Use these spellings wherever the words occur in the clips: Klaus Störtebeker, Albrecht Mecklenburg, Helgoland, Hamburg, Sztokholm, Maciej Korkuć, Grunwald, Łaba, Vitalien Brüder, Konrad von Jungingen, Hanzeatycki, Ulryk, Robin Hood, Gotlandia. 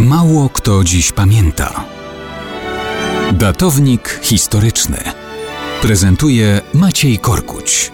Mało kto dziś pamięta. Datownik historyczny prezentuje Maciej Korkuć.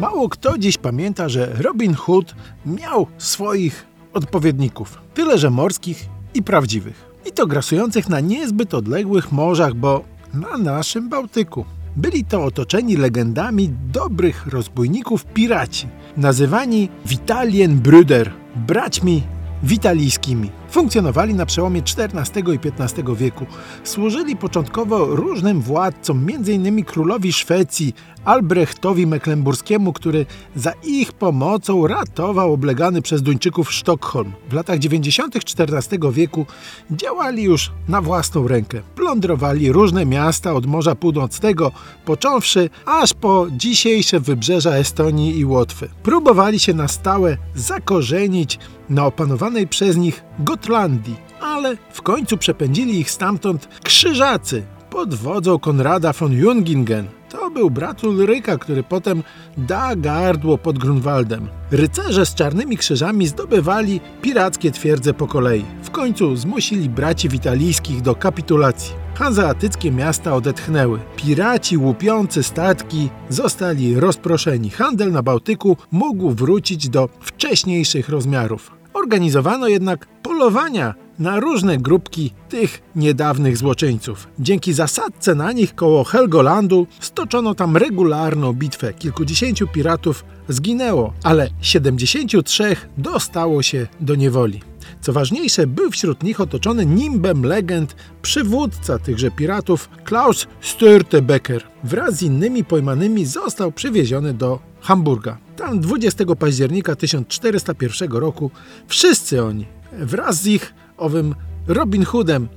Mało kto dziś pamięta, że Robin Hood miał swoich odpowiedników, tyle że morskich i prawdziwych. I to grasujących na niezbyt odległych morzach, bo na naszym Bałtyku. Byli to otoczeni legendami dobrych rozbójników piraci, nazywani Vitalien Brüder, braćmi witalijskimi. Funkcjonowali na przełomie XIV i XV wieku. Służyli początkowo różnym władcom, m.in. królowi Szwecji, Albrechtowi Mecklenburskiemu, który za ich pomocą ratował oblegany przez Duńczyków Sztokholm. W latach 90. XIV wieku działali już na własną rękę. Plądrowali różne miasta od Morza Północnego, począwszy aż po dzisiejsze wybrzeża Estonii i Łotwy. Próbowali się na stałe zakorzenić na opanowanej przez nich Gotlandii, ale w końcu przepędzili ich stamtąd krzyżacy pod wodzą Konrada von Jungingen. To był brat Ulryka, który potem da gardło pod Grunwaldem. Rycerze z czarnymi krzyżami zdobywali pirackie twierdze po kolei. W końcu zmusili braci witalijskich do kapitulacji. Hanzeatyckie miasta odetchnęły. Piraci łupiący statki zostali rozproszeni. Handel na Bałtyku mógł wrócić do wcześniejszych rozmiarów. Organizowano jednak polowania na różne grupki tych niedawnych złoczyńców. Dzięki zasadce na nich koło Helgolandu stoczono tam regularną bitwę. Kilkudziesięciu piratów zginęło, ale 73 dostało się do niewoli. Co ważniejsze, był wśród nich otoczony nimbem legend przywódca tychże piratów Klaus Störtebeker. Wraz z innymi pojmanymi został przywieziony do Hamburga. Tam 20 października 1401 roku wszyscy oni wraz z ich owym Robin Hoodem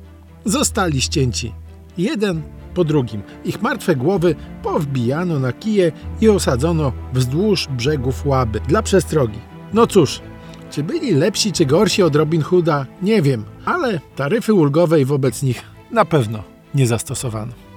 zostali ścięci. Jeden po drugim. Ich martwe głowy powbijano na kije i osadzono wzdłuż brzegów Łaby dla przestrogi. No cóż, czy byli lepsi czy gorsi od Robin Hooda? Nie wiem, ale taryfy ulgowej wobec nich na pewno nie zastosowano.